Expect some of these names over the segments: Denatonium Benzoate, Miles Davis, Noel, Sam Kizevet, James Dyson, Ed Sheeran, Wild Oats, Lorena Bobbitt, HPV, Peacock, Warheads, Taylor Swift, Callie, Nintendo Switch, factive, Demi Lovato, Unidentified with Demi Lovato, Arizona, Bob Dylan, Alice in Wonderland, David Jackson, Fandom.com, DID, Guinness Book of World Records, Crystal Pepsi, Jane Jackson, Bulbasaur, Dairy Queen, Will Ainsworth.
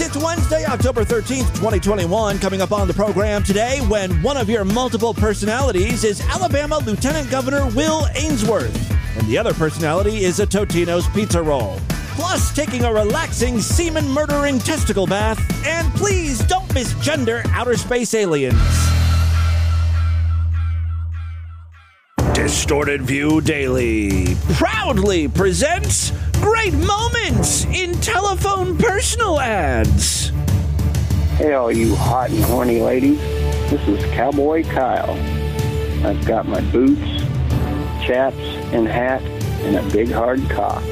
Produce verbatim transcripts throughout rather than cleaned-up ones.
Yes, it's Wednesday, October thirteenth, twenty twenty-one. Coming up on the program today, when one of your multiple personalities is Alabama Lieutenant Governor Will Ainsworth, and the other personality is a Totino's pizza roll. Plus, taking a relaxing, semen-murdering testicle bath. And please don't misgender outer space aliens. Distorted View Daily proudly presents Great Moments in Telephone Personal Ads. Hey, all you hot and horny ladies. This is Cowboy Kyle. I've got my boots, chaps, and hat, and a big hard cock.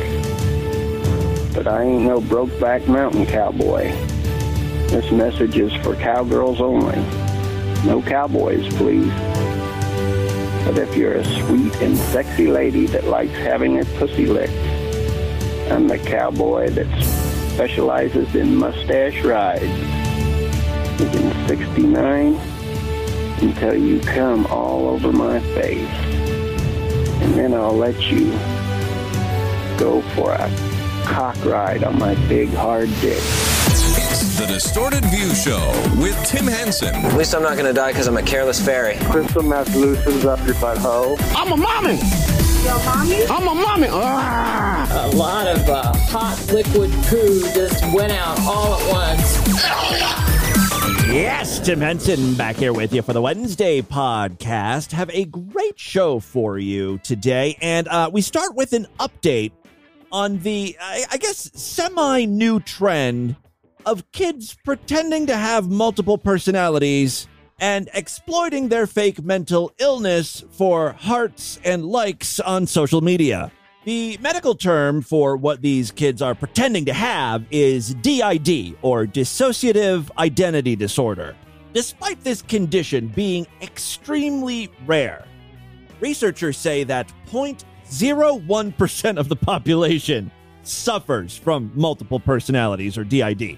But I ain't no broke-back mountain cowboy. This message is for cowgirls only. No cowboys, please. But if you're a sweet and sexy lady that likes having her pussy licked, I'm the cowboy that specializes in mustache rides. You can sixty-nine until you come all over my face. And then I'll let you go for a cock ride on my big hard dick. It's the Distorted View Show with Tim Henson. At least I'm not going to die because I'm a careless fairy. Crystal meth loosens up your butthole. I'm a mommy. Yo, mommy? I'm a mommy. Ah. A lot of uh, hot liquid poo just went out all at once. Yes, Tim Henson back here with you for the Wednesday podcast. Have a great show for you today. And uh, we start with an update on the, I guess, semi-new trend of kids pretending to have multiple personalities and exploiting their fake mental illness for hearts and likes on social media. The medical term for what these kids are pretending to have is D I D, or dissociative identity disorder. Despite this condition being extremely rare, researchers say that zero point zero one percent of the population suffers from multiple personalities, or D I D.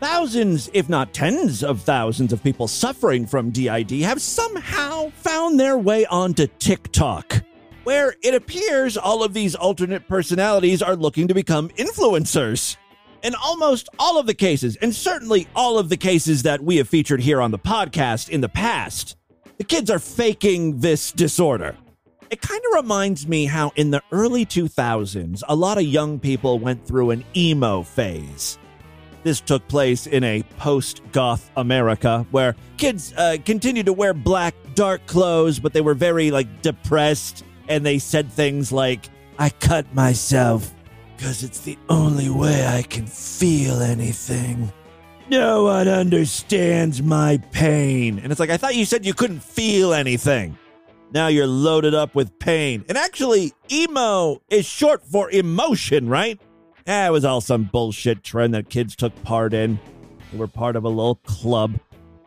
Thousands, if not tens of thousands of people suffering from D I D have somehow found their way onto TikTok, where it appears all of these alternate personalities are looking to become influencers. In almost all of the cases, and certainly all of the cases that we have featured here on the podcast in the past, the kids are faking this disorder. It kind of reminds me how in the early two thousands, a lot of young people went through an emo phase. This took place in a post-goth America where kids uh, continued to wear black, dark clothes, but they were very, like, depressed. And they said things like, "I cut myself because it's the only way I can feel anything. No one understands my pain." And it's like, I thought you said you couldn't feel anything. Now you're loaded up with pain. And actually, emo is short for emotion, right? That was all some bullshit trend that kids took part in. They were part of a little club.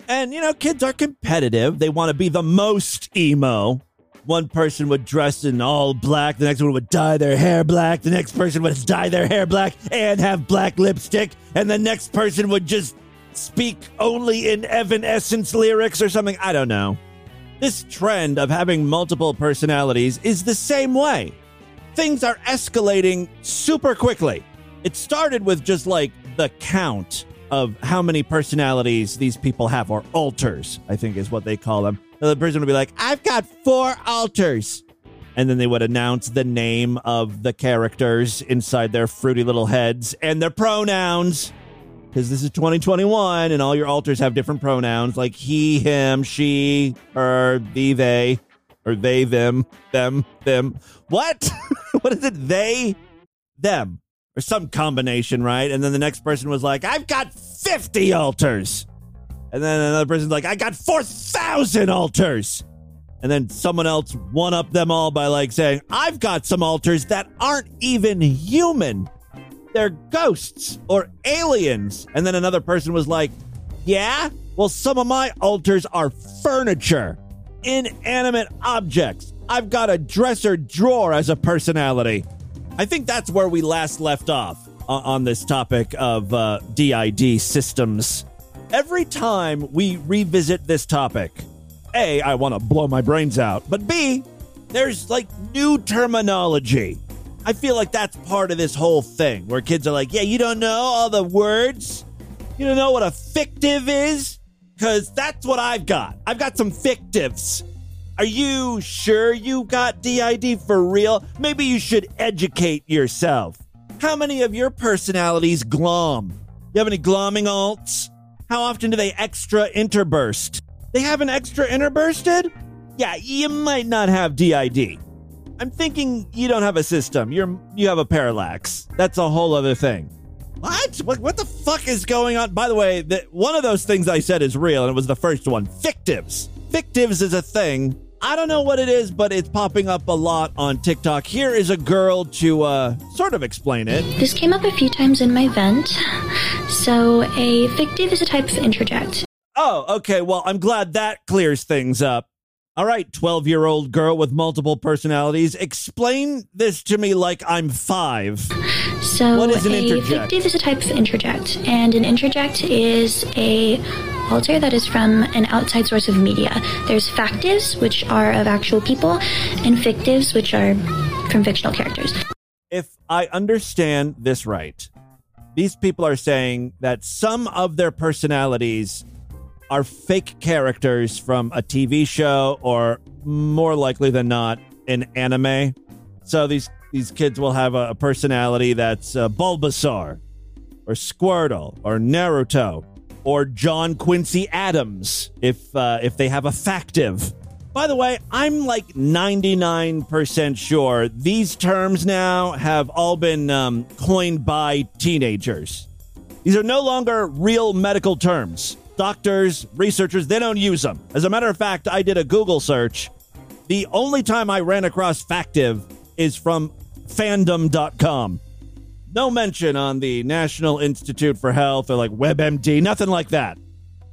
And, you know, kids are competitive. They want to be the most emo. One person would dress in all black. The next one would dye their hair black. The next person would dye their hair black and have black lipstick. And the next person would just speak only in Evanescence lyrics or something. I don't know. This trend of having multiple personalities is the same way. Things are escalating super quickly. It started with just like the count of how many personalities these people have, or alters, I think is what they call them. The person would be like, "I've got four alters." And then they would announce the name of the characters inside their fruity little heads and their pronouns. Because this is twenty twenty-one, and all your alters have different pronouns, like he, him, she, her, thee, they, or they, them, them, them. What? What is it? They, them, or some combination, right? And then the next person was like, "I've got fifty alters." And then another person's like, "I got four thousand alters." And then someone else one-upped them all by like saying, "I've got some alters that aren't even human. They're ghosts or aliens." And then another person was like, "Yeah, well, some of my altars are furniture, inanimate objects. I've got a dresser drawer as a personality." I think that's where we last left off uh, on this topic of uh, D I D systems. Every time we revisit this topic, A, I want to blow my brains out, but B, there's like new terminology. I feel like that's part of this whole thing where kids are like, "Yeah, you don't know all the words You don't know what a fictive is? Because that's what I've got. I've got some fictives. Are you sure you got D I D for real? Maybe you should educate yourself. How many of your personalities glom? You have any glomming alts? How often do they extra interburst? They haven't extra interbursted? Yeah, you might not have D I D. I'm thinking you don't have a system. You're you have a parallax. That's a whole other thing. What? What, what the fuck is going on? By the way, the, one of those things I said is real, and it was the first one. Fictives. Fictives is a thing. I don't know what it is, but it's popping up a lot on TikTok. Here is a girl to uh, sort of explain it. This came up a few times in my vent. So a fictive is a type of interject. Oh, okay. Well, I'm glad that clears things up. All right, twelve-year-old girl with multiple personalities, explain this to me like I'm five. So what is an interject? A fictive is a type of interject, and an interject is a alter that is from an outside source of media. There's factives, which are of actual people, and fictives, which are from fictional characters. If I understand this right, these people are saying that some of their personalities are fake characters from a T V show or, more likely than not, an anime. So these, these kids will have a, a personality that's uh, Bulbasaur or Squirtle or Naruto or John Quincy Adams if, uh, if they have a factive. By the way, I'm like ninety-nine percent sure these terms now have all been um, coined by teenagers. These are no longer real medical terms. Doctors, researchers, they don't use them. As a matter of fact, I did a Google search. The only time I ran across factive is from Fandom dot com. No mention on the National Institute for Health or like WebMD, nothing like that.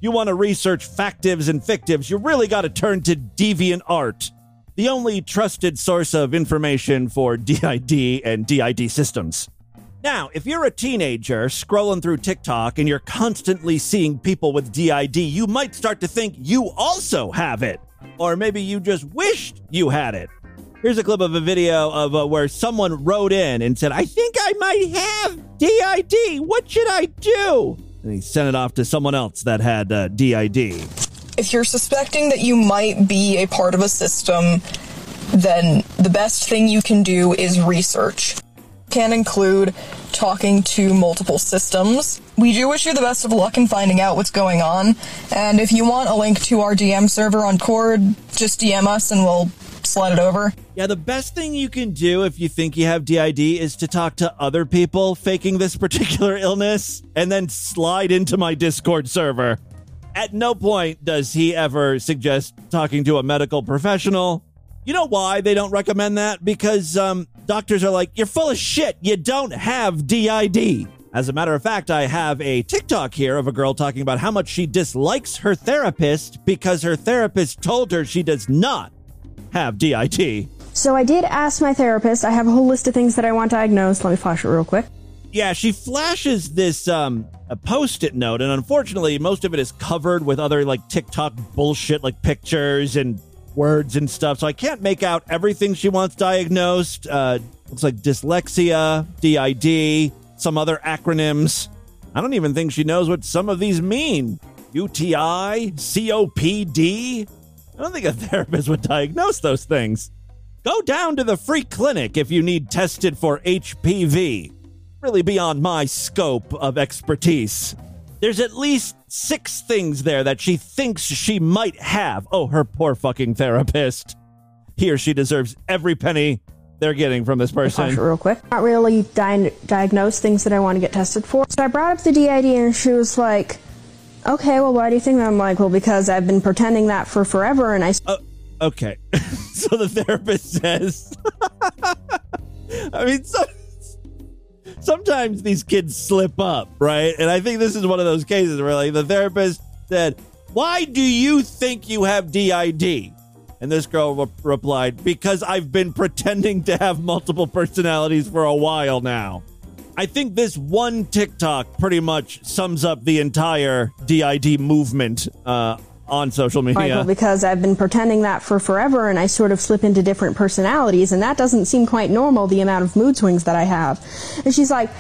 You want to research factives and fictives, you really got to turn to DeviantArt, the only trusted source of information for D I D and D I D systems. Now, if you're a teenager scrolling through TikTok and you're constantly seeing people with D I D, you might start to think you also have it. Or maybe you just wished you had it. Here's a clip of a video of uh, where someone wrote in and said, I think I might have D I D. What should I do? And he sent it off to someone else that had uh, D I D. If you're suspecting that you might be a part of a system, then the best thing you can do is research. Can include talking to multiple systems. We do wish you the best of luck in finding out what's going on, and if you want a link to our D M server on Cord, just D M us and we'll slide it over. Yeah, the best thing you can do if you think you have D I D is to talk to other people faking this particular illness and then slide into my Discord server. At no point does he ever suggest talking to a medical professional. You know why they don't recommend that? Because um, doctors are like, you're full of shit. You don't have D I D. As a matter of fact, I have a TikTok here of a girl talking about how much she dislikes her therapist because her therapist told her she does not have D I D. So I did ask my therapist. I have a whole list of things that I want diagnosed. Let me flash it real quick. Yeah, she flashes this um, a post-it note, and unfortunately, most of it is covered with other like TikTok bullshit, like pictures and words and stuff, so I can't make out everything she wants diagnosed. Uh, looks like dyslexia, D I D, some other acronyms. I don't even think she knows what some of these mean. U T I, C O P D. I don't think a therapist would diagnose those things. Go down to the free clinic if you need tested for H P V. Really beyond my scope of expertise. There's at least six things there that she thinks she might have. Oh, her poor fucking therapist. He or she deserves every penny they're getting from this person. Real quick. Not really di- diagnosed things that I want to get tested for. So I brought up the D I D and she was like, okay, well, why do you think that? I'm like, well, because I've been pretending that for forever and I... Uh, okay. So the therapist says... I mean, so... Sometimes these kids slip up, right? And I think this is one of those cases where like the therapist said, why do you think you have D I D? And this girl re- replied, because I've been pretending to have multiple personalities for a while now. I think this one TikTok pretty much sums up the entire D I D movement uh, on social media. Michael, because I've been pretending that for forever and I sort of slip into different personalities and that doesn't seem quite normal, the amount of mood swings that I have. And she's like,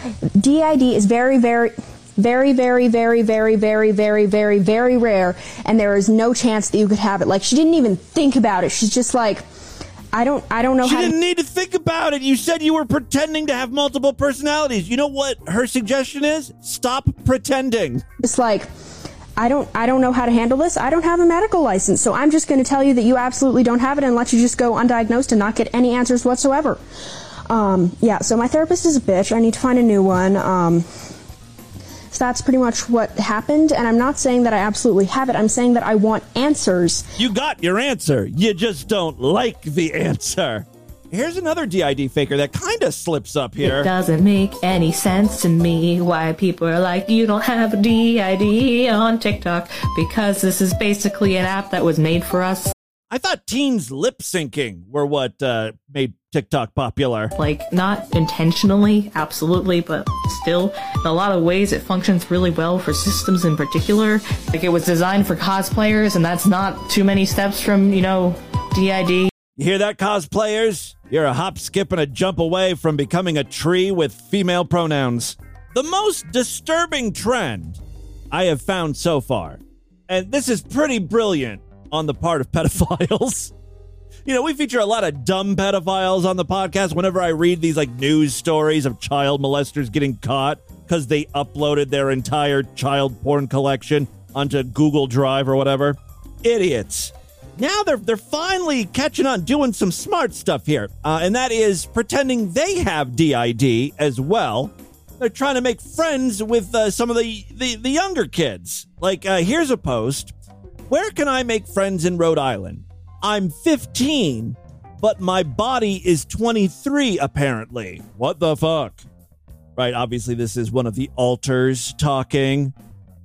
D I D is very, very, Very, very, very, very, very, very, very, very rare. And there is no chance that you could have it. Like, she didn't even think about it. She's just like, I don't, I don't know how to... She didn't need to think about it. You said you were pretending to have multiple personalities. You know what her suggestion is? Stop pretending. It's like, I don't, I don't know how to handle this. I don't have a medical license, so I'm just going to tell you that you absolutely don't have it and let you just go undiagnosed and not get any answers whatsoever. Um, yeah, so my therapist is a bitch. I need to find a new one. Um... So that's pretty much what happened, and I'm not saying that I absolutely have it. I'm saying that I want answers. You got your answer. You just don't like the answer. Here's another D I D faker that kind of slips up here. It doesn't make any sense to me why people are like, you don't have a D I D on TikTok, because this is basically an app that was made for us. I thought teens lip syncing were what uh, made TikTok popular. Like, not intentionally, absolutely, but still, in a lot of ways, it functions really well for systems in particular. Like, it was designed for cosplayers, and that's not too many steps from, you know, D I D. You hear that, cosplayers? You're a hop, skip, and a jump away from becoming a tree with female pronouns. The most disturbing trend I have found so far, and this is pretty brilliant, on the part of pedophiles. You know, we feature a lot of dumb pedophiles on the podcast whenever I read these, like, news stories of child molesters getting caught because they uploaded their entire child porn collection onto Google Drive or whatever. Idiots. Now they're they're finally catching on, doing some smart stuff here, uh, and that is pretending they have D I D as well. They're trying to make friends with uh, some of the, the, the younger kids. Like, uh, here's a post... Where can I make friends in Rhode Island? I'm fifteen, but my body is twenty-three, apparently. What the fuck? Right, obviously this is one of the alters talking.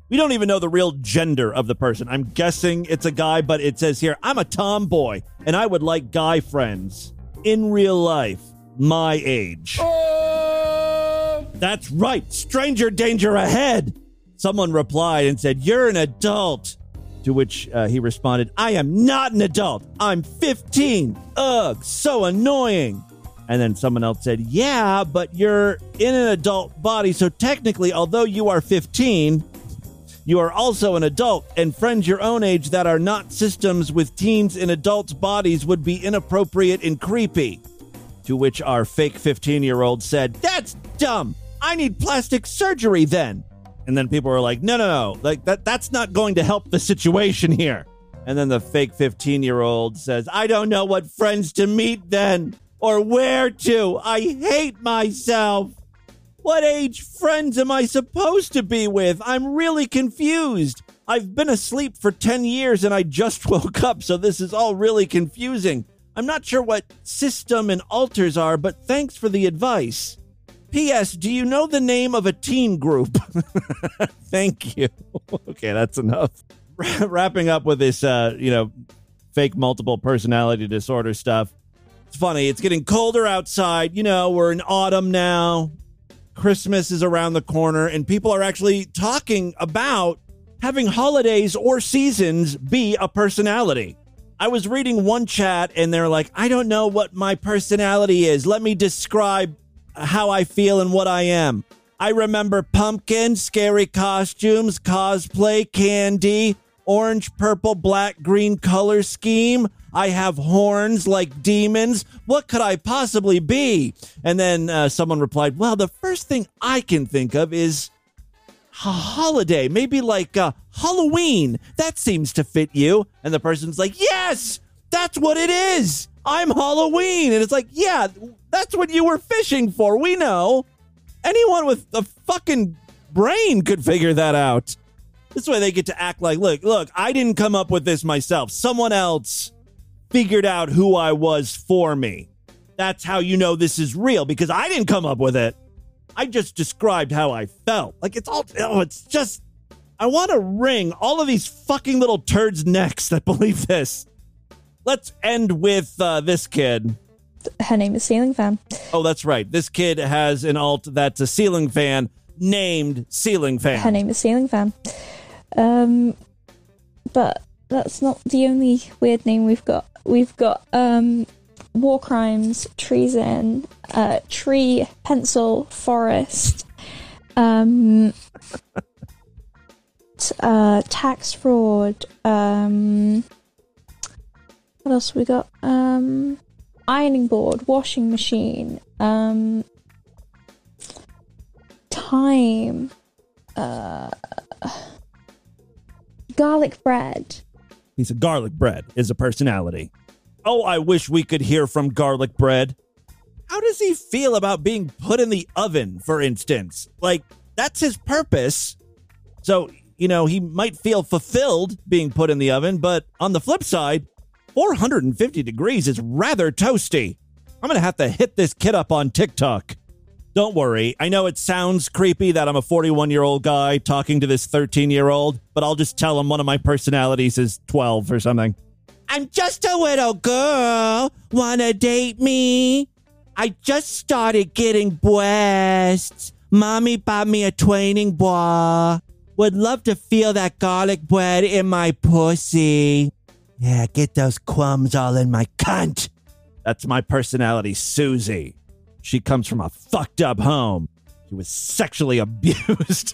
We don't even know the real gender of the person. I'm guessing it's a guy, but it says here, I'm a tomboy, and I would like guy friends in real life, my age. Uh... That's right, stranger danger ahead. Someone replied and said, you're an adult. To which uh, he responded, I am not an adult. I'm fifteen. Ugh, so annoying. And then someone else said, yeah, but you're in an adult body. So technically, although you are fifteen, you are also an adult. And friends your own age that are not systems with teens in adults' bodies would be inappropriate and creepy. To which our fake fifteen-year-old said, that's dumb. I need plastic surgery then. And then people were like, no, no, no, like that that's not going to help the situation here. And then the fake fifteen-year-old says, I don't know what friends to meet then or where to. I hate myself. What age friends am I supposed to be with? I'm really confused. I've been asleep for ten years and I just woke up, so this is all really confusing. I'm not sure what system and alters are, but thanks for the advice. P S. Do you know the name of a teen group? Thank you. Okay, that's enough. Wrapping up with this, uh, you know, fake multiple personality disorder stuff. It's funny. It's getting colder outside. You know, we're in autumn now. Christmas is around the corner, and people are actually talking about having holidays or seasons be a personality. I was reading one chat, and they're like, I don't know what my personality is. Let me describe how I feel and what I am. I remember pumpkins, scary costumes, cosplay, candy, orange, purple, black, green color scheme. I have horns like demons. What could I possibly be? And then uh, someone replied, well, the first thing I can think of is a holiday, maybe like uh, Halloween. That seems to fit you. And the person's like, yes, that's what it is. I'm Halloween. And it's like, yeah, that's what you were fishing for. We know. Anyone with a fucking brain could figure that out. This way they get to act like, look, look, I didn't come up with this myself. Someone else figured out who I was for me. That's how you know this is real, because I didn't come up with it. I just described how I felt. Like, it's all, oh, it's just, I want to wring all of these fucking little turds' necks that believe this. Let's end with uh, this kid. Her name is Ceiling Fan. Oh, that's right. This kid has an alt that's a ceiling fan named Ceiling Fan. Her name is Ceiling Fan. Um, but that's not the only weird name we've got. We've got um, War Crimes, Treason, uh, Tree, Pencil, Forest, Um, t- uh, tax fraud. Um, what else we got? Um, ironing board, washing machine, um, time, uh, garlic bread. He said garlic bread is a personality. Oh, I wish we could hear from garlic bread. How does he feel about being put in the oven, for instance? Like, that's his purpose. So, you know, he might feel fulfilled being put in the oven, but on the flip side, four hundred fifty degrees is rather toasty. I'm going to have to hit this kid up on TikTok. Don't worry. I know it sounds creepy that I'm a forty-one-year-old guy talking to this thirteen-year-old, but I'll just tell him one of my personalities is twelve or something. I'm just a little girl. Wanna date me? I just started getting breasts. Mommy bought me a twinning bra. Would love to feel that garlic bread in my pussy. Yeah, get those crumbs all in my cunt. That's my personality, Susie. She comes from a fucked up home. She was sexually abused.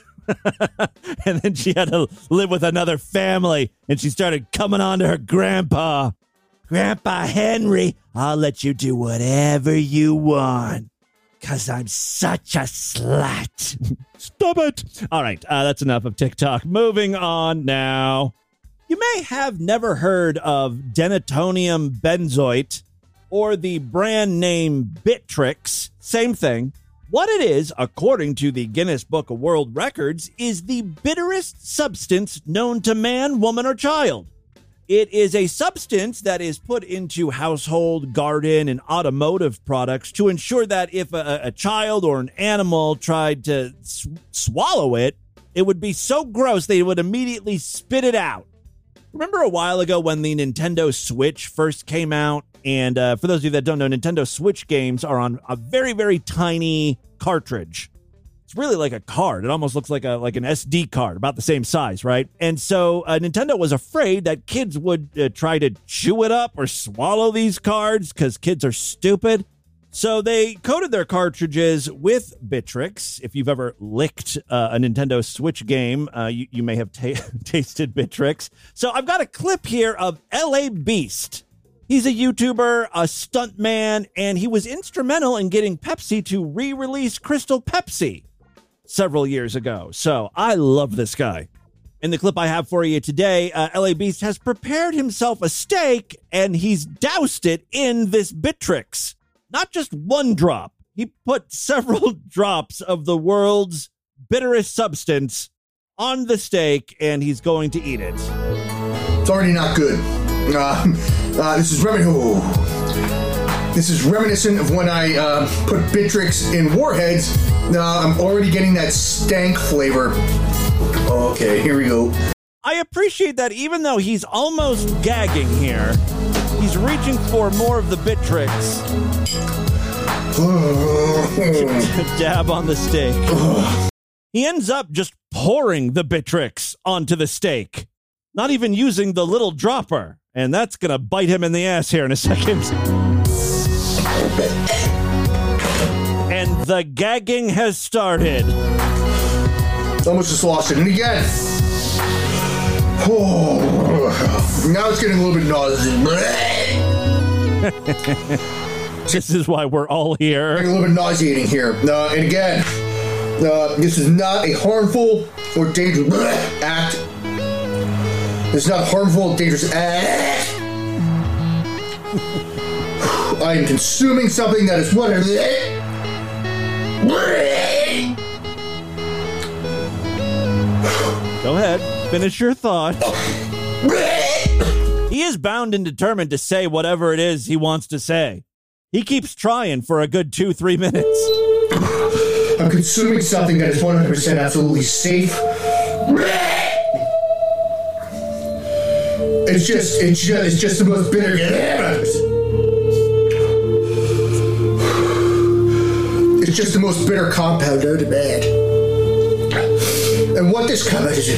And then she had to live with another family. And she started coming on to her grandpa. Grandpa Henry, I'll let you do whatever you want, because I'm such a slut. Stop it. All right, uh, that's enough of TikTok. Moving on now. You may have never heard of Denatonium Benzoate or the brand name Bitrex. Same thing. What it is, according to the Guinness Book of World Records, is the bitterest substance known to man, woman, or child. It is a substance that is put into household, garden, and automotive products to ensure that if a, a child or an animal tried to sw- swallow it, it would be so gross they would immediately spit it out. Remember a while ago when the Nintendo Switch first came out? And uh, for those of you that don't know, Nintendo Switch games are on a very, very tiny cartridge. Really like a card. It almost looks like a like an S D card, about the same size, right? And so uh, Nintendo was afraid that kids would uh, try to chew it up or swallow these cards because kids are stupid. So they coated their cartridges with Bitrex. If you've ever licked uh, a Nintendo Switch game, uh, you, you may have ta- tasted Bitrex. So I've got a clip here of L A Beast. He's a YouTuber, a stuntman, and he was instrumental in getting Pepsi to re-release Crystal Pepsi several years ago. So I love this guy. In the clip I have for you today, uh, L A Beast has prepared himself a steak and he's doused it in this Bitrex. Not just one drop. He put several drops of the world's bitterest substance on the steak and he's going to eat it. It's already not good. Uh, uh, this is remedy. This is reminiscent of when I uh, put Bitrex in Warheads. Uh, I'm already getting that stank flavor. Oh, okay, here we go. I appreciate that even though he's almost gagging here, he's reaching for more of the Bitrex. Dab on the steak. He ends up just pouring the Bitrex onto the steak, not even using the little dropper. And that's going to bite him in the ass here in a second. And the gagging has started. Almost just lost it. And again. Oh, now it's getting a little bit nauseous. This is why we're all here. Getting a little bit nauseating here. Uh, and again, uh, this is not a harmful or dangerous act. It's not harmful or dangerous act. I am consuming something that is what it is. Go ahead. Finish your thought. He is bound and determined to say whatever it is he wants to say. He keeps trying for a good two, three minutes. I'm consuming something that is one hundred percent absolutely safe. It's just, it's just, it's just the most bitter. It's just the most bitter compound out of bed. And what this compound is...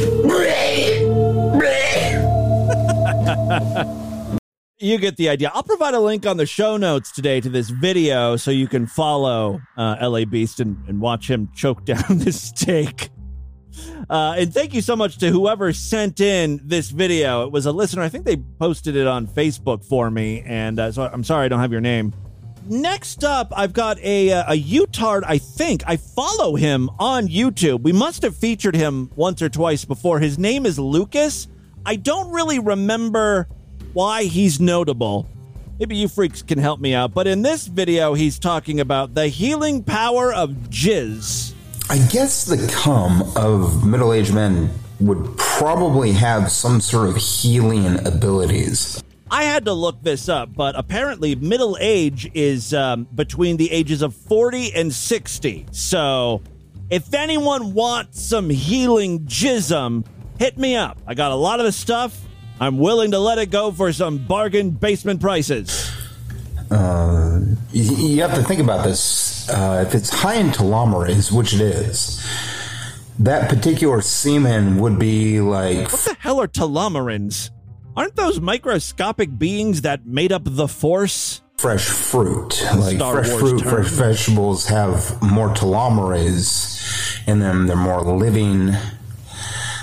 You get the idea. I'll provide a link on the show notes today to this video so you can follow uh, L A Beast and, and watch him choke down this steak. Uh, and thank you so much to whoever sent in this video. It was a listener. I think they posted it on Facebook for me. And uh, so I'm sorry I don't have your name. Next up, I've got a uh, a U-tard, I think. I follow him on YouTube. We must have featured him once or twice before. His name is Lucas. I don't really remember why he's notable. Maybe you freaks can help me out. But in this video, he's talking about the healing power of jizz. I guess the cum of middle-aged men would probably have some sort of healing abilities. I had to look this up, but apparently middle age is um, between the ages of forty and sixty. So if anyone wants some healing jism, hit me up. I got a lot of the stuff. I'm willing to let it go for some bargain basement prices. Uh, you, you have to think about this. Uh, if it's high in telomerase, which it is, that particular semen would be like... What the hell are telomerins? Aren't those microscopic beings that made up the Force? Fresh fruit. Like Star fresh Wars fruit, term. Fresh vegetables have more telomerase in them. They're more living.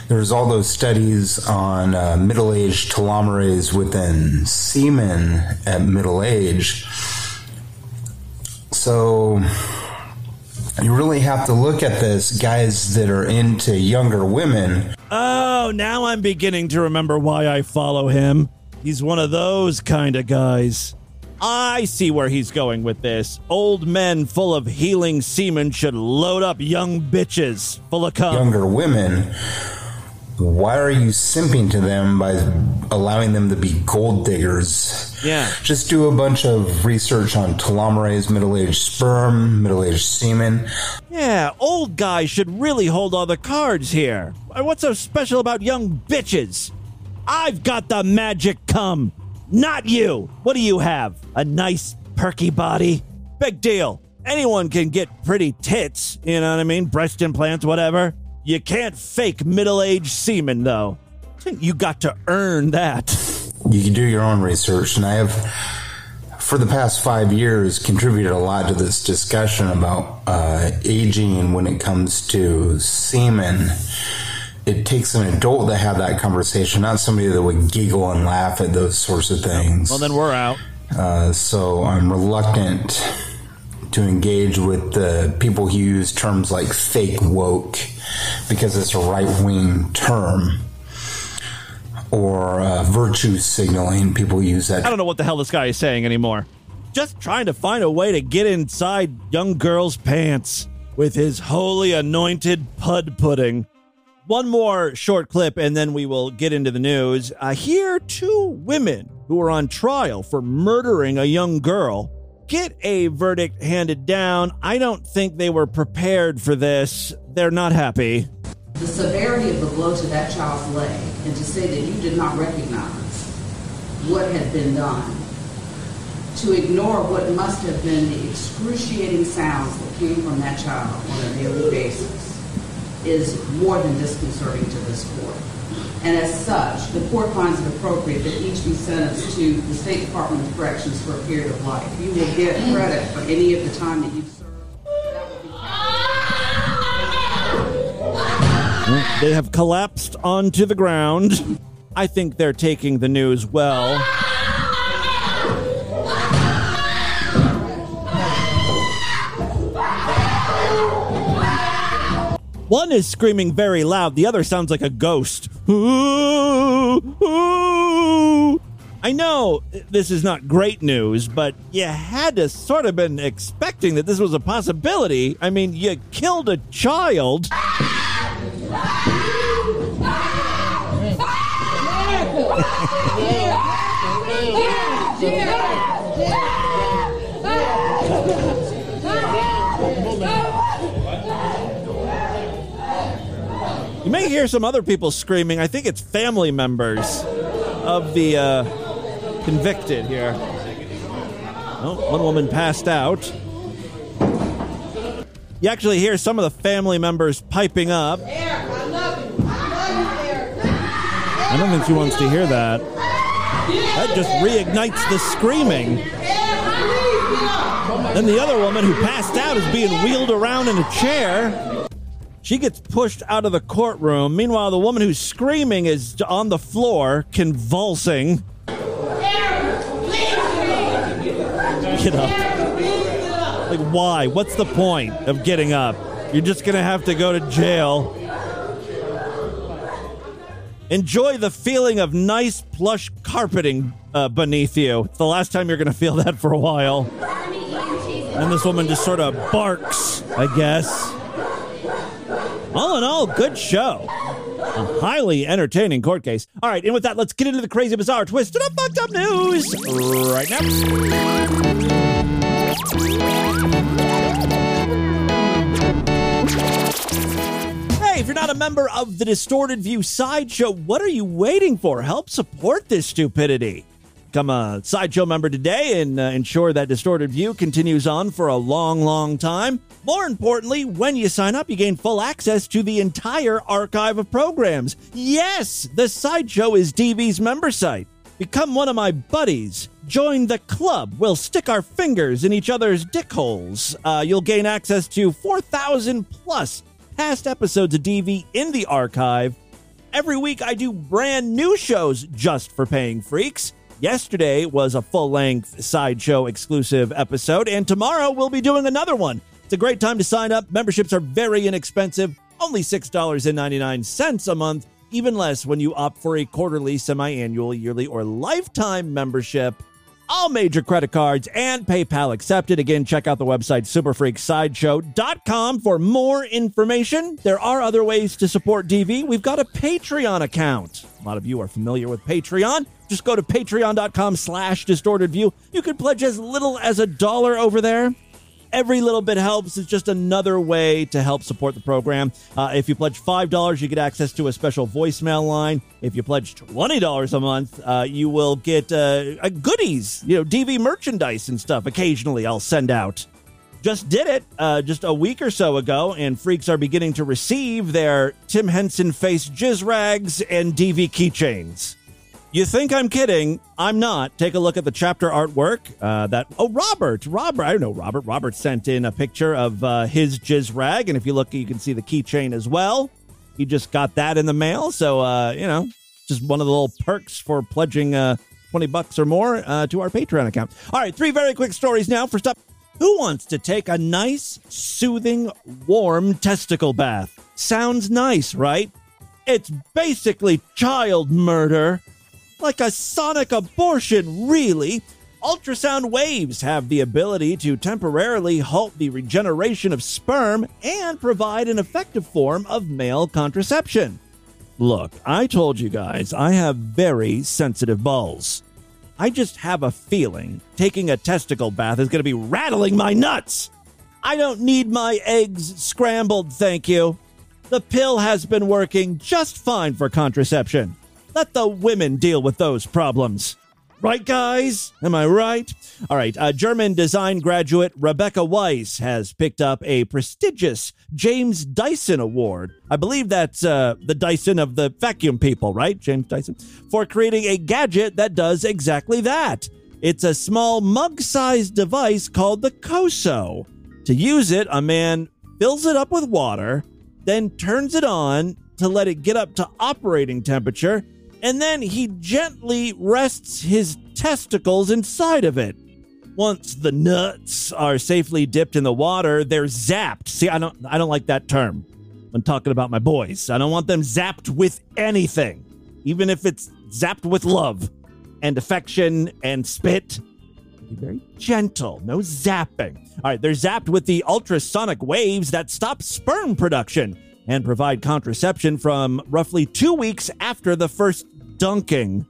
There's all those studies on uh, middle-aged telomerase within semen at middle age. So you really have to look at this, guys that are into younger women. Oh, now I'm beginning to remember why I follow him. He's one of those kind of guys. I see where he's going with this. Old men full of healing semen should load up young bitches full of cum. Younger women, why are you simping to them by allowing them to be gold diggers? Yeah. Just do a bunch of research on telomerase, middle-aged sperm, middle-aged semen. Yeah, old guys should really hold all the cards here. What's so special about young bitches? I've got the magic cum, not you. What do you have? A nice, perky body? Big deal. Anyone can get pretty tits, you know what I mean? Breast implants, whatever. You can't fake middle-aged semen, though. You got to earn that. You can do your own research, and I have, for the past five years, contributed a lot to this discussion about uh, aging when it comes to semen. It takes an adult to have that conversation, not somebody that would giggle and laugh at those sorts of things. Well, then we're out. Uh, so I'm reluctant to engage with the people who use terms like fake woke because it's a right-wing term, or uh, virtue signaling. People use that. I don't know what the hell this guy is saying anymore. Just trying to find a way to get inside young girls' pants with his holy anointed pud pudding. One more short clip, and then we will get into the news. Uh, here, two women who are on trial for murdering a young girl get a verdict handed down. I don't think they were prepared for this. They're not happy. The severity of the blow to that child's leg, and to say that you did not recognize what had been done, to ignore what must have been the excruciating sounds that came from that child on a daily basis, is more than disconcerting to this court. And as such, the court finds it appropriate that each be sentenced to the State Department of Corrections for a period of life. You will get credit for any of the time that you've served. That will be- they have collapsed onto the ground. I think they're taking the news well. One is screaming very loud. The other sounds like a ghost. Ooh, ooh. I know this is not great news, but you had to sort of been expecting that this was a possibility. I mean, you killed a child. You may hear some other people screaming. I think it's family members of the uh, convicted here. Oh, one woman passed out. You actually hear some of the family members piping up. I don't think she wants to hear that. That just reignites the screaming. Then the other woman who passed out is being wheeled around in a chair. She gets pushed out of the courtroom. Meanwhile, the woman who's screaming is on the floor, convulsing. Get up. Like, why? What's the point of getting up? You're just going to have to go to jail. Enjoy the feeling of nice plush carpeting uh, beneath you. It's the last time you're going to feel that for a while. And this woman just sort of barks, I guess. All in all, good show. A highly entertaining court case. All right, and with that, let's get into the crazy, bizarre, twisted up, fucked up news right now. Hey, if you're not a member of the Distorted View Sideshow, what are you waiting for? Help support this stupidity. Become a Sideshow member today and uh, ensure that Distorted View continues on for a long, long time. More importantly, when you sign up, you gain full access to the entire archive of programs. Yes, the Sideshow is D V's member site. Become one of my buddies. Join the club. We'll stick our fingers in each other's dick holes. Uh, you'll gain access to four thousand plus past episodes of D V in the archive. Every week I do brand new shows just for paying freaks. Yesterday was a full-length Sideshow exclusive episode, and tomorrow we'll be doing another one. It's a great time to sign up. Memberships are very inexpensive, only six dollars and ninety-nine cents a month, even less when you opt for a quarterly, semi-annual, yearly, or lifetime membership. All major credit cards and PayPal accepted. Again, check out the website super freak sideshow dot com for more information. There are other ways to support D V. We've got a Patreon account. A lot of you are familiar with Patreon. Just go to patreon dot com slash distorted view. You can pledge as little as a dollar over there. Every little bit helps. It's just another way to help support the program. Uh, if you pledge five dollars, you get access to a special voicemail line. If you pledge twenty dollars a month, uh, you will get uh, goodies, you know, D V merchandise and stuff. Occasionally, I'll send out. Just did it uh, just a week or so ago, and freaks are beginning to receive their Tim Henson face jizz rags and D V keychains. You think I'm kidding? I'm not. Take a look at the chapter artwork. Uh, that oh, Robert, Robert, I don't know, Robert. Robert sent in a picture of uh, his jizz rag, and if you look, you can see the keychain as well. He just got that in the mail, so uh, you know, just one of the little perks for pledging uh, twenty bucks or more uh, to our Patreon account. All right, three very quick stories now. First up, who wants to take a nice, soothing, warm testicle bath? Sounds nice, right? It's basically child murder. Like a sonic abortion, really. Ultrasound waves have the ability to temporarily halt the regeneration of sperm and provide an effective form of male contraception. Look, I told you guys, I have very sensitive balls. I just have a feeling taking a testicle bath is going to be rattling my nuts. I don't need my eggs scrambled, thank you. The pill has been working just fine for contraception. Let the women deal with those problems. Right, guys? Am I right? All right. Uh, German design graduate Rebecca Weiss has picked up a prestigious James Dyson Award. I believe that's uh, the Dyson of the vacuum people, right? James Dyson. For creating a gadget that does exactly that. It's a small mug-sized device called the Koso. To use it, a man fills it up with water, then turns it on to let it get up to operating temperature, and then he gently rests his testicles inside of it. Once the nuts are safely dipped in the water, they're zapped. See, I don't I don't like that term when talking about my boys. I don't want them zapped with anything, even if it's zapped with love and affection and spit. Be very gentle, no zapping. All right, they're zapped with the ultrasonic waves that stop sperm production and provide contraception from roughly two weeks after the first dunking.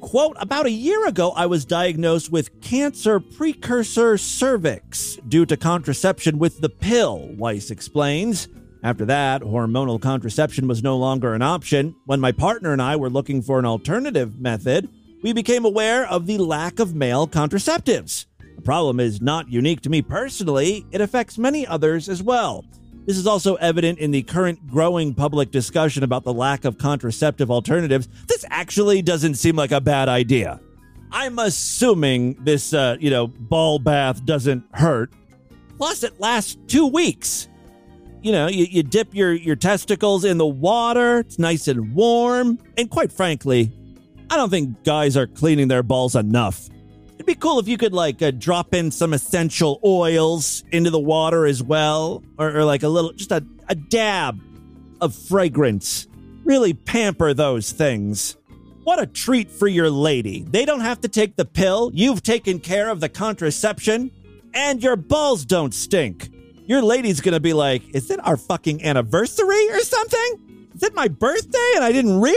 Quote, about a year ago, I was diagnosed with cancer precursor cervix due to contraception with the pill, Weiss explains. After that, hormonal contraception was no longer an option. When my partner and I were looking for an alternative method, we became aware of the lack of male contraceptives. The problem is not unique to me personally. It affects many others as well. This is also evident in the current growing public discussion about the lack of contraceptive alternatives. This actually doesn't seem like a bad idea. I'm assuming this, uh, you know, ball bath doesn't hurt. Plus, it lasts two weeks. You know, you, you dip your, your testicles in the water. It's nice and warm. And quite frankly, I don't think guys are cleaning their balls enough. It'd be cool if you could, like, uh, drop in some essential oils into the water as well. Or, or like a little, just a, a dab of fragrance. Really pamper those things. What a treat for your lady. They don't have to take the pill. You've taken care of the contraception. And your balls don't stink. Your lady's going to be like, is it our fucking anniversary or something? Is it my birthday and I didn't realize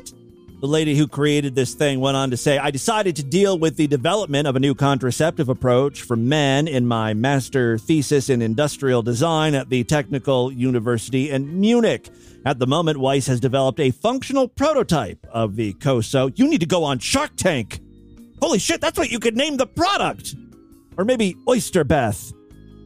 it? The lady who created this thing went on to say, I decided to deal with the development of a new contraceptive approach for men in my master thesis in industrial design at the Technical University in Munich. At the moment, Weiss has developed a functional prototype of the Koso. You need to go on Shark Tank. Holy shit, that's what you could name the product. Or maybe Oyster Bath.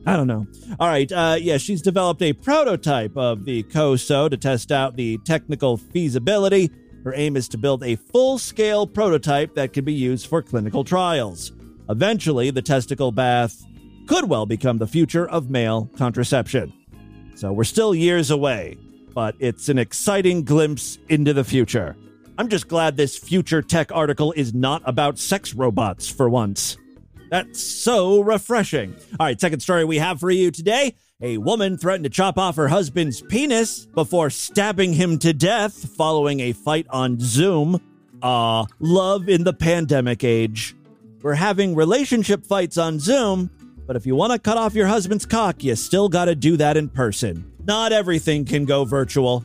I don't know. All right. Uh, yeah, she's developed a prototype of the Koso to test out the technical feasibility. Her aim is to build a full-scale prototype that can be used for clinical trials. Eventually, the testicle bath could well become the future of male contraception. So we're still years away, but it's an exciting glimpse into the future. I'm just glad this future tech article is not about sex robots for once. That's so refreshing. All right, second story we have for you today. A woman threatened to chop off her husband's penis before stabbing him to death following a fight on Zoom. Ah, uh, love in the pandemic age. We're having relationship fights on Zoom, but if you want to cut off your husband's cock, you still got to do that in person. Not everything can go virtual.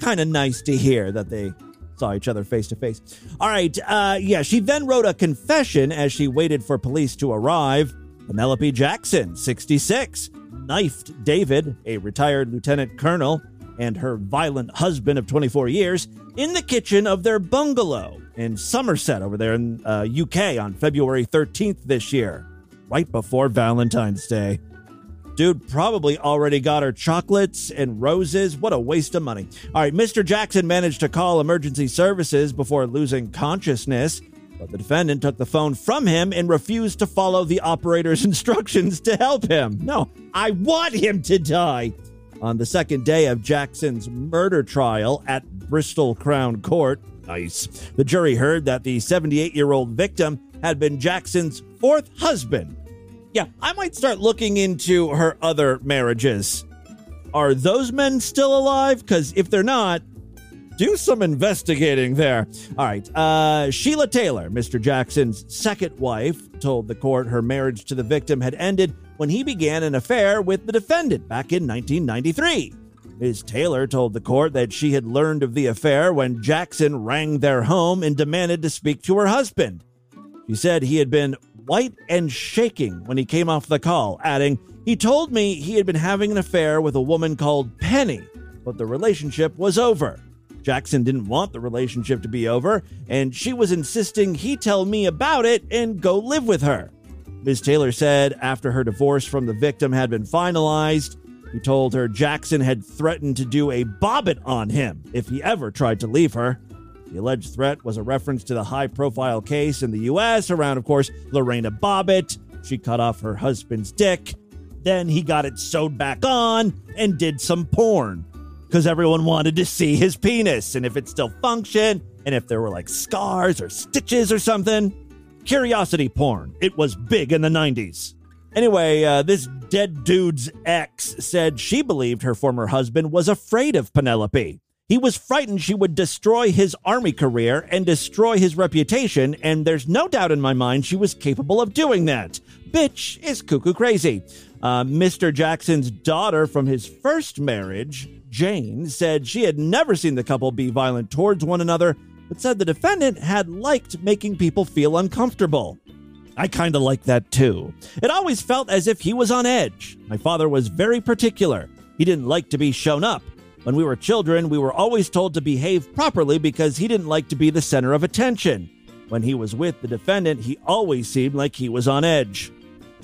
Kind of nice to hear that they saw each other face to face. All right. Uh, yeah, she then wrote a confession as she waited for police to arrive. Penelope Jackson, sixty-six, knifed David, a retired lieutenant colonel, and her violent husband of twenty-four years in the kitchen of their bungalow in Somerset over there in uh, U K on February thirteenth this year, right before Valentine's Day. Dude probably already got her chocolates and roses. What a waste of money. All right, Mister Jackson managed to call emergency services before losing consciousness, but the defendant took the phone from him and refused to follow the operator's instructions to help him. No, I want him to die. On the second day of Jackson's murder trial at Bristol Crown Court, nice, the jury heard that the seventy-eight-year-old victim had been Jackson's fourth husband. Yeah, I might start looking into her other marriages. Are those men still alive? Because if they're not, do some investigating there. All right. Uh, Sheila Taylor, Mister Jackson's second wife, told the court her marriage to the victim had ended when he began an affair with the defendant back in nineteen ninety-three. Miz Taylor told the court that she had learned of the affair when Jackson rang their home and demanded to speak to her husband. She said he had been white and shaking when he came off the call, adding, he told me he had been having an affair with a woman called Penny, but the relationship was over. Jackson didn't want the relationship to be over, and she was insisting he tell me about it and go live with her. Miz Taylor said after her divorce from the victim had been finalized, he told her Jackson had threatened to do a bobbit on him if he ever tried to leave her. The alleged threat was a reference to the high-profile case in the U S around, of course, Lorena Bobbitt. She cut off her husband's dick. Then he got it sewed back on and did some porn because everyone wanted to see his penis and if it still functioned and if there were, like, scars or stitches or something. Curiosity porn. It was big in the nineties. Anyway, uh, this dead dude's ex said she believed her former husband was afraid of Penelope. He was frightened she would destroy his army career and destroy his reputation, and there's no doubt in my mind she was capable of doing that. Bitch is cuckoo crazy. Uh, Mister Jackson's daughter from his first marriage, Jane, said she had never seen the couple be violent towards one another, but said the defendant had liked making people feel uncomfortable. I kind of like that too. It always felt as if he was on edge. My father was very particular. He didn't like to be shown up. When we were children, we were always told to behave properly because he didn't like to be the center of attention. When he was with the defendant, he always seemed like he was on edge.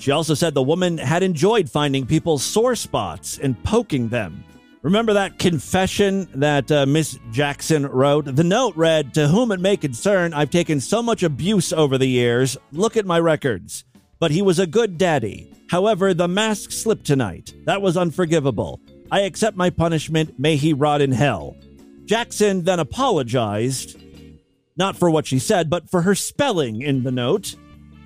She also said the woman had enjoyed finding people's sore spots and poking them. Remember that confession that uh, Miss Jackson wrote? The note read, "To whom it may concern, I've taken so much abuse over the years. Look at my records. But he was a good daddy. However, the mask slipped tonight. That was unforgivable. I accept my punishment. May he rot in hell." Jackson then apologized, not for what she said, but for her spelling in the note.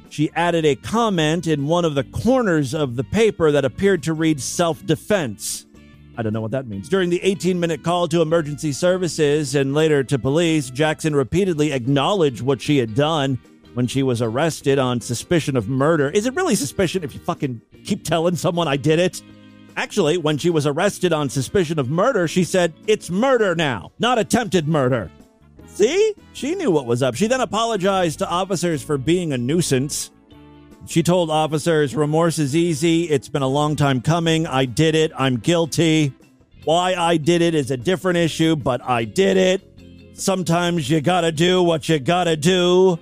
She added a comment in one of the corners of the paper that appeared to read self-defense. I don't know what that means. During the eighteen-minute call to emergency services and later to police, Jackson repeatedly acknowledged what she had done when she was arrested on suspicion of murder. Is it really suspicion if you fucking keep telling someone I did it? Actually, when she was arrested on suspicion of murder, she said, "It's murder now, not attempted murder." See? She knew what was up. She then apologized to officers for being a nuisance. She told officers, "Remorse is easy. It's been a long time coming. I did it. I'm guilty. Why I did it is a different issue, but I did it. Sometimes you gotta do what you gotta do."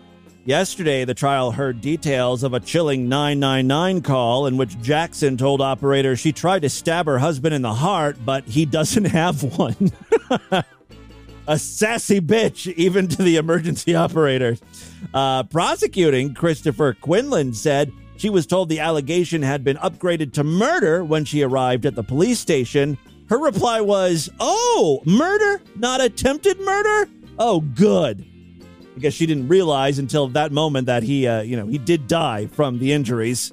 Yesterday, the trial heard details of a chilling nine nine nine call in which Jackson told operators she tried to stab her husband in the heart, but he doesn't have one. A sassy bitch, even to the emergency operator. Uh, prosecuting Christopher Quinlan said she was told the allegation had been upgraded to murder when she arrived at the police station. Her reply was, "Oh, murder? Not attempted murder? Oh, good." I guess she didn't realize until that moment that he, uh, you know, he did die from the injuries.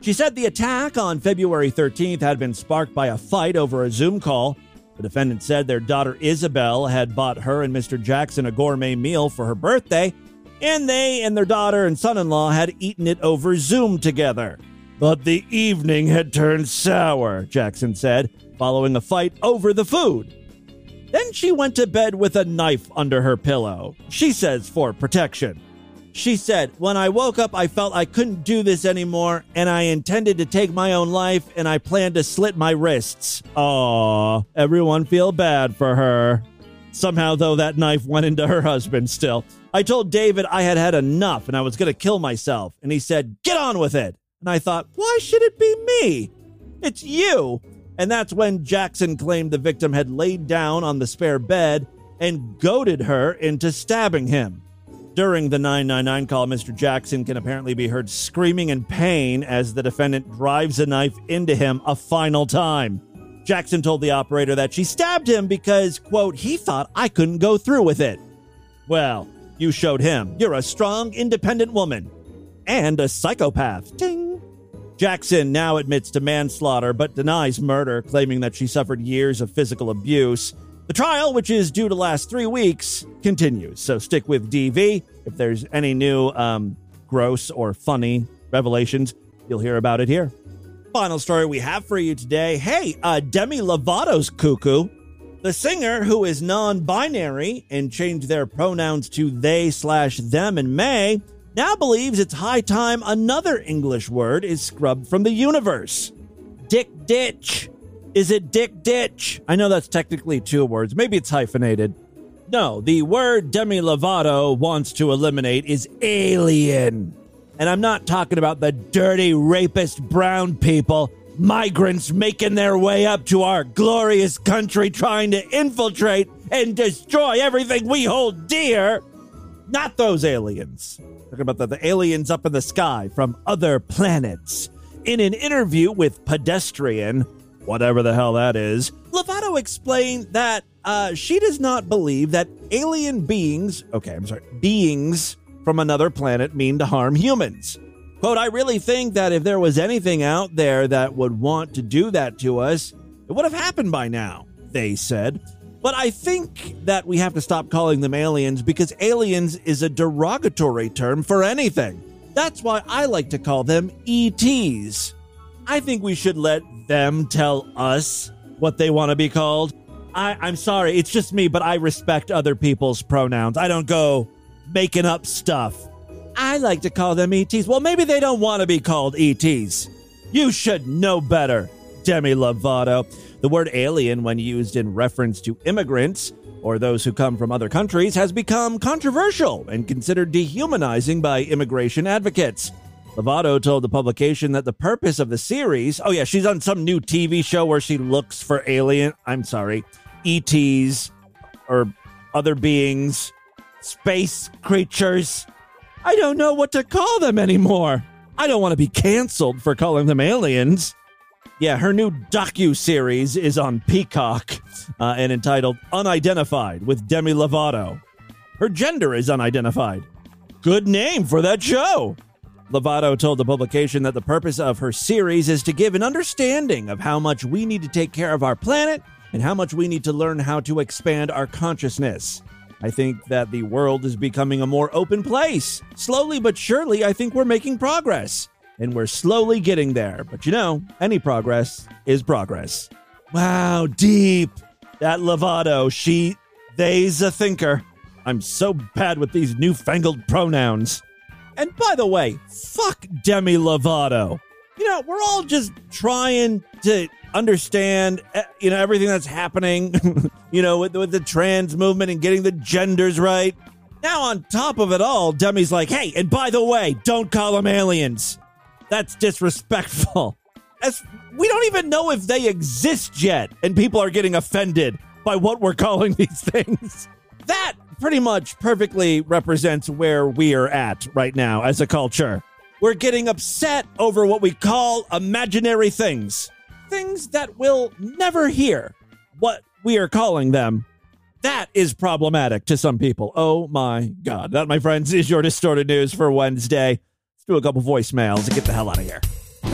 She said the attack on February thirteenth had been sparked by a fight over a Zoom call. The defendant said their daughter Isabel had bought her and Mister Jackson a gourmet meal for her birthday, and they and their daughter and son-in-law had eaten it over Zoom together. But the evening had turned sour, Jackson said, following a fight over the food. Then she went to bed with a knife under her pillow, she says, for protection. She said, "When I woke up, I felt I couldn't do this anymore, and I intended to take my own life, and I planned to slit my wrists." Aw, everyone feel bad for her. Somehow, though, that knife went into her husband still. "I told David I had had enough, and I was going to kill myself, and he said, 'Get on with it.' And I thought, why should it be me? It's you." And that's when Jackson claimed the victim had laid down on the spare bed and goaded her into stabbing him. During the nine nine nine call, Mister Jackson can apparently be heard screaming in pain as the defendant drives a knife into him a final time. Jackson told the operator that she stabbed him because, quote, "he thought I couldn't go through with it." Well, you showed him. You're a strong, independent woman. And a psychopath. Ting! Jackson now admits to manslaughter but denies murder, claiming that she suffered years of physical abuse. The trial, which is due to last three weeks, continues. So stick with D V. If there's any new um, gross or funny revelations, you'll hear about it here. Final story we have for you today. Hey, uh, Demi Lovato's cuckoo. The singer, who is non-binary and changed their pronouns to they slash them in May, now believes it's high time another English word is scrubbed from the universe. Dick ditch. Is it dick ditch? I know that's technically two words. Maybe it's hyphenated. No, the word Demi Lovato wants to eliminate is alien. And I'm not talking about the dirty, rapist brown people, migrants making their way up to our glorious country trying to infiltrate and destroy everything we hold dear. Not those aliens. I'm talking about the, the aliens up in the sky from other planets. In an interview with Pedestrian, whatever the hell that is, Lovato explained that uh, she does not believe that alien beings, okay, I'm sorry, beings from another planet mean to harm humans. Quote, "I really think that if there was anything out there that would want to do that to us, it would have happened by now," they said. "But I think that we have to stop calling them aliens because aliens is a derogatory term for anything. That's why I like to call them E Ts. I think we should let them tell us what they want to be called. I, I'm sorry, it's just me, but I respect other people's pronouns. I don't go making up stuff. I like to call them E Ts. Well, maybe they don't want to be called E Ts. You should know better, Demi Lovato." The word alien, when used in reference to immigrants or those who come from other countries, has become controversial and considered dehumanizing by immigration advocates. Lovato told the publication that the purpose of the series... Oh, yeah, she's on some new T V show where she looks for alien... I'm sorry, E Ts or other beings, space creatures. I don't know what to call them anymore. I don't want to be canceled for calling them aliens. Yeah, her new docu-series is on Peacock uh, and entitled Unidentified with Demi Lovato. Her gender is unidentified. Good name for that show. Lovato told the publication that the purpose of her series is to give an understanding of how much we need to take care of our planet and how much we need to learn how to expand our consciousness. I think that the world is becoming a more open place. Slowly but surely, I think we're making progress. And we're slowly getting there. But you know, any progress is progress. Wow, deep. That Lovato, she, they's a thinker. I'm so bad with these newfangled pronouns. And by the way, fuck Demi Lovato. You know, we're all just trying to understand, you know, everything that's happening, you know, with, with the trans movement and getting the genders right. Now, on top of it all, Demi's like, hey, and by the way, don't call them aliens. That's disrespectful. As we don't even know if they exist yet, and people are getting offended by what we're calling these things. That pretty much perfectly represents where we are at right now as a culture. We're getting upset over what we call imaginary things. Things that will never hear what we are calling them. That is problematic to some people. Oh my God. That, my friends, is your Distorted News for Wednesday. Let's do a couple voicemails and get the hell out of here.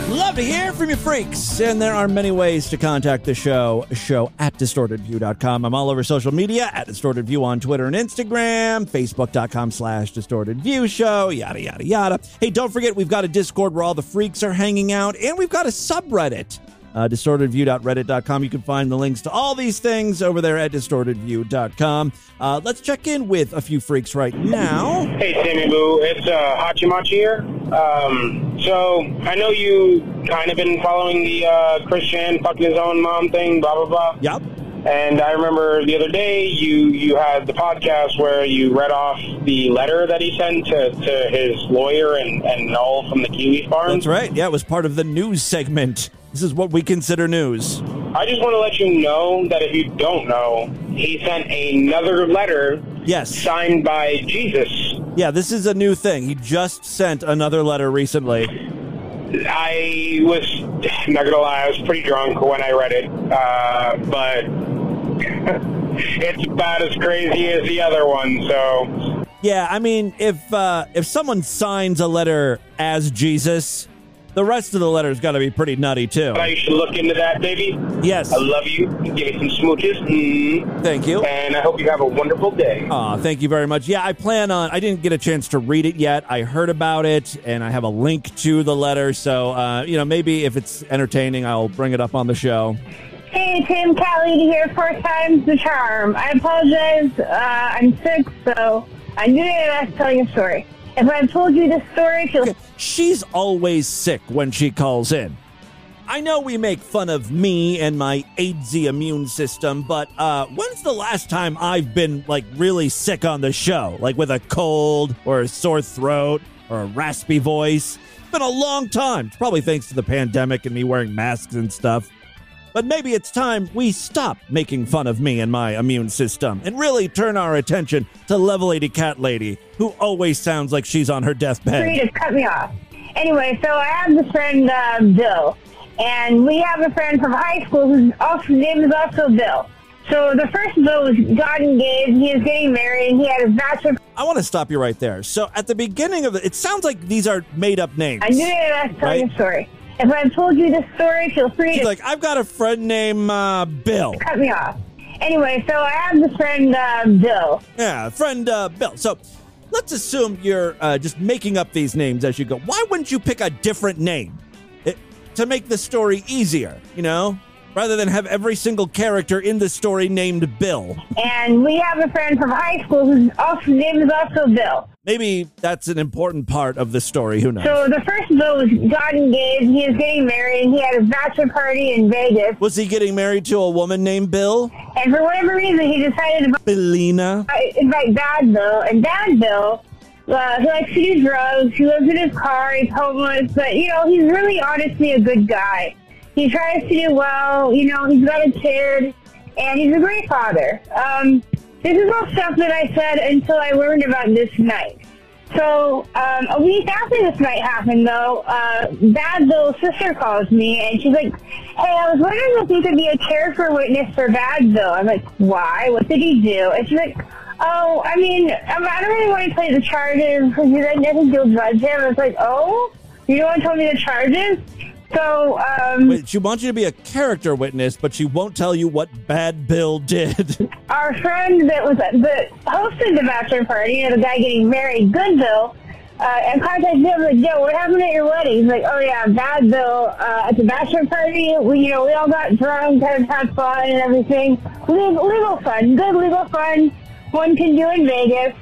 Love to hear from you freaks. And there are many ways to contact the show. Show at distorted view dot com. I'm all over social media at distorted view on Twitter and Instagram. Facebook.com slash distortedview show. Yada, yada, yada. Hey, don't forget, we've got a Discord where all the freaks are hanging out. And we've got a subreddit. Uh, distorted view dot reddit dot com. You can find the links to all these things over there at distorted view dot com. Uh, let's check in with a few freaks right now. Hey, Sammy Boo. It's uh, Hachimachi here. Um, so, I know you kind of been following the uh, Christian fucking his own mom thing, blah, blah, blah. Yep. And I remember the other day you, you had the podcast where you read off the letter that he sent to, to his lawyer and, and Noel from the Kiwi Farm. That's right. Yeah, it was part of the news segment. This is what we consider news. I just want to let you know that if you don't know, he sent another letter. Yes. Signed by Jesus. Yeah, this is a new thing. He just sent another letter recently. I was, I'm not going to lie, I was pretty drunk when I read it. Uh, but it's about as crazy as the other one, so. Yeah, I mean, if uh, if someone signs a letter as Jesus... The rest of the letter's got to be pretty nutty, too. I should look into that, baby. Yes. I love you. Give me some smooches. Mm. Thank you. And I hope you have a wonderful day. Aw, thank you very much. Yeah, I plan on... I didn't get a chance to read it yet. I heard about it, and I have a link to the letter. So, uh, you know, maybe if it's entertaining, I'll bring it up on the show. Hey, Tim, Callie here. Four times the charm. I apologize. Uh, I'm sick, so I didn't have to tell you a story. If I've told you this story... You'll- She's always sick when she calls in. I know we make fun of me and my AIDSy immune system, but uh, when's the last time I've been, like, really sick on the show? Like, with a cold or a sore throat or a raspy voice? It's been a long time. It's probably thanks to the pandemic and me wearing masks and stuff. But maybe it's time we stop making fun of me and my immune system and really turn our attention to Level eighty Cat Lady, who always sounds like she's on her deathbed. Three just cut me off. Anyway, so I have this friend, uh, Bill, and we have a friend from high school whose name is also Bill. So the first Bill was God engaged, he was getting married, he had his bachelor... I want to stop you right there. So at the beginning of the... It sounds like these are made-up names. I knew that I was telling a story. If I've told you this story, feel free to... She's like, I've got a friend named uh, Bill. Cut me off. Anyway, so I have this friend, uh, Bill. Yeah, friend uh, Bill. So let's assume you're uh, just making up these names as you go. Why wouldn't you pick a different name it, to make the story easier, you know, rather than have every single character in the story named Bill? And we have a friend from high school whose name is also Bill. Maybe that's an important part of the story. Who knows? So the first Bill was God engaged. He was getting married. He had his bachelor party in Vegas. Was he getting married to a woman named Bill? And for whatever reason, he decided to... Billina? I invite Bad Bill. And Bad Bill Uh, he likes to do drugs, he lives in his car, he's homeless, but, you know, he's really honestly a good guy. He tries to do well, you know, he's got a kid, and he's a great father. Um, this is all stuff that I said until I learned about this night. So, um, a week after this night happened, though, uh, Dad's little sister calls me, and she's like, hey, I was wondering if you could be a character witness for Dad, though. I'm like, why? What did he do? And she's like, oh, I mean, I don't really want to play the charges because I think you'll judge him. It's like, oh, you don't want to tell me the charges? So, um... Wait, she wants you to be a character witness, but she won't tell you what Bad Bill did. Our friend that was that hosted the bachelor party, you know, the guy getting married, Good Bill, uh, and contacted him, like, yo, what happened at your wedding? He's like, oh, yeah, Bad Bill, uh, at the bachelor party, we, you know, we all got drunk, had, had fun and everything. Legal, legal fun, good legal fun. One can do in Vegas,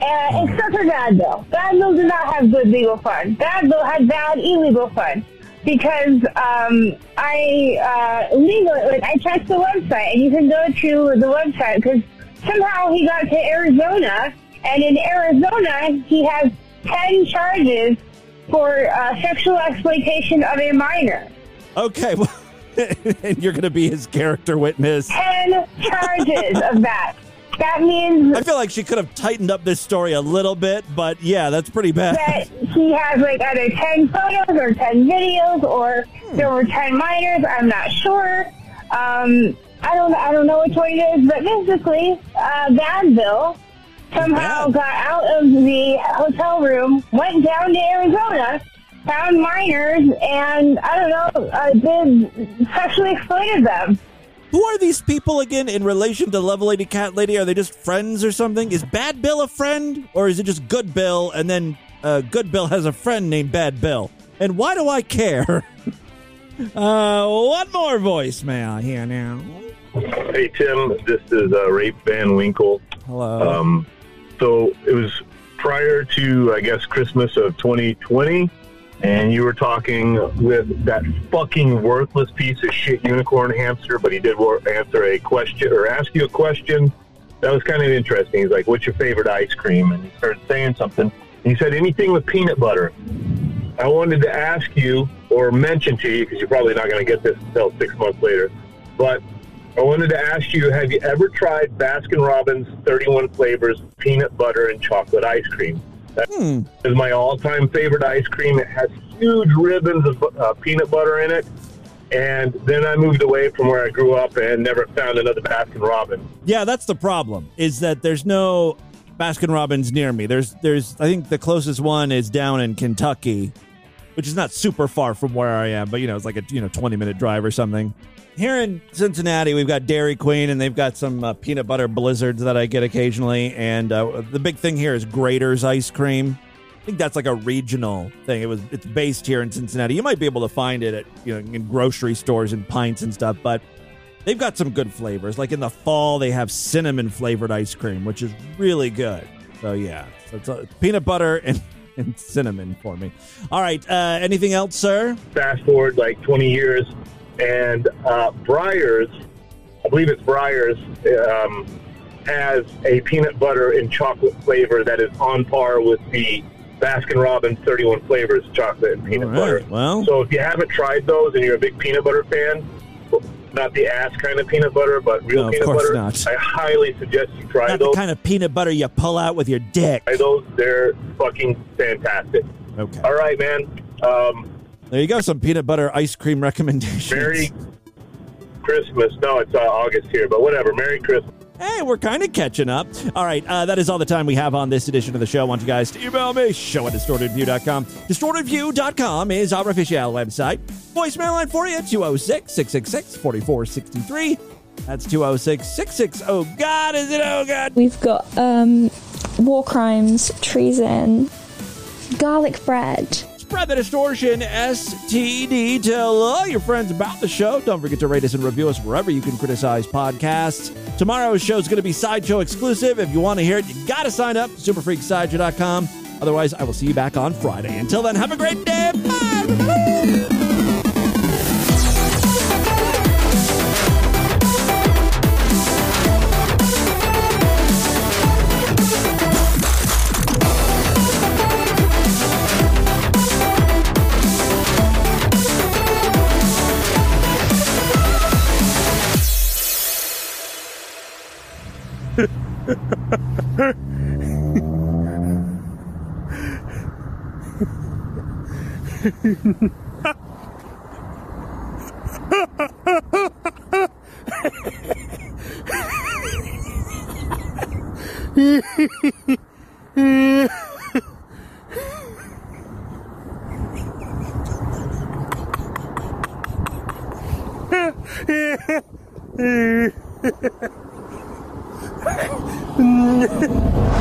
uh, except for Bad Bill. Bad Bill did not have good legal fun. Bad Bill had bad illegal fun because um, I uh, legally, like, I checked the website, and you can go to the website because somehow he got to Arizona, and in Arizona he has ten charges for uh, sexual exploitation of a minor. Okay, well, and you're going to be his character witness. Ten charges of that. That means... I feel like she could have tightened up this story a little bit, but yeah, that's pretty bad. That he has, like, either ten photos or ten videos, or hmm. there were ten minors, I'm not sure. Um, I don't I don't know which one it is, but basically, uh, Bad Bill somehow bad. got out of the hotel room, went down to Arizona, found minors, and, I don't know, uh, did sexually exploited them. Who are these people again in relation to Level Lady Cat Lady? Are they just friends or something? Is Bad Bill a friend? Or is it just Good Bill and then uh, Good Bill has a friend named Bad Bill? And why do I care? uh, one more voicemail here now. Hey, Tim. This is uh, Ray Van Winkle. Hello. Um, so it was prior to, I guess, Christmas of twenty twenty. And you were talking with that fucking worthless piece of shit unicorn hamster, but he did answer a question or ask you a question. That was kind of interesting. He's like, what's your favorite ice cream? And he started saying something. He said, anything with peanut butter. I wanted to ask you or mention to you, because you're probably not going to get this until six months later, but I wanted to ask you, have you ever tried Baskin-Robbins thirty-one flavors of peanut butter and chocolate ice cream? That is my all-time favorite ice cream. It has huge ribbons of uh, peanut butter in it. And then I moved away from where I grew up and never found another Baskin-Robbins. Yeah, that's the problem, is that there's no Baskin-Robbins near me. There's, there's. I think the closest one is down in Kentucky, which is not super far from where I am. But, you know, it's like a you know twenty-minute drive or something. Here in Cincinnati, we've got Dairy Queen, and they've got some uh, peanut butter blizzards that I get occasionally. And uh, the big thing here is Grater's ice cream. I think that's like a regional thing. It was it's based here in Cincinnati. You might be able to find it at you know in grocery stores and pints and stuff, but they've got some good flavors. Like in the fall, they have cinnamon flavored ice cream, which is really good. So yeah, so it's uh, peanut butter and. and cinnamon for me. All right, uh, anything else, sir? Fast forward like twenty years, and uh, Breyer's, I believe it's Breyer's, um, has a peanut butter and chocolate flavor that is on par with the Baskin-Robbins thirty-one flavors, chocolate and peanut right, butter. Well, so if you haven't tried those and you're a big peanut butter fan, not the ass kind of peanut butter, but real no, peanut butter. Not. I highly suggest you try not those. Not the kind of peanut butter you pull out with your dick. Try those. They're fucking fantastic. Okay. All right, man. Um, there you go. Some peanut butter ice cream recommendations. Merry Christmas. No, it's uh, August here, but whatever. Merry Christmas. Hey, we're kind of catching up. All right, uh, that is all the time we have on this edition of the show. I want you guys to email me, show at distorted view dot com. distorted view dot com is our official website. Voicemail line for you, two oh six, six six six, four four six three. That's two oh six, six six six. Oh, God, is it? Oh, God. We've got um, war crimes, treason, garlic bread. Spread the distortion, S T D. Tell all your friends about the show. Don't forget to rate us and review us wherever you can criticize podcasts. Tomorrow's show is going to be Sideshow exclusive. If you want to hear it, you got to sign up. super freak sideshow dot com. Otherwise, I will see you back on Friday. Until then, have a great day. Bye.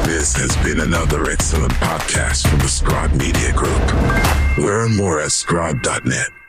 This has been another excellent podcast from the Scribe Media Group. Learn more at scribe dot net.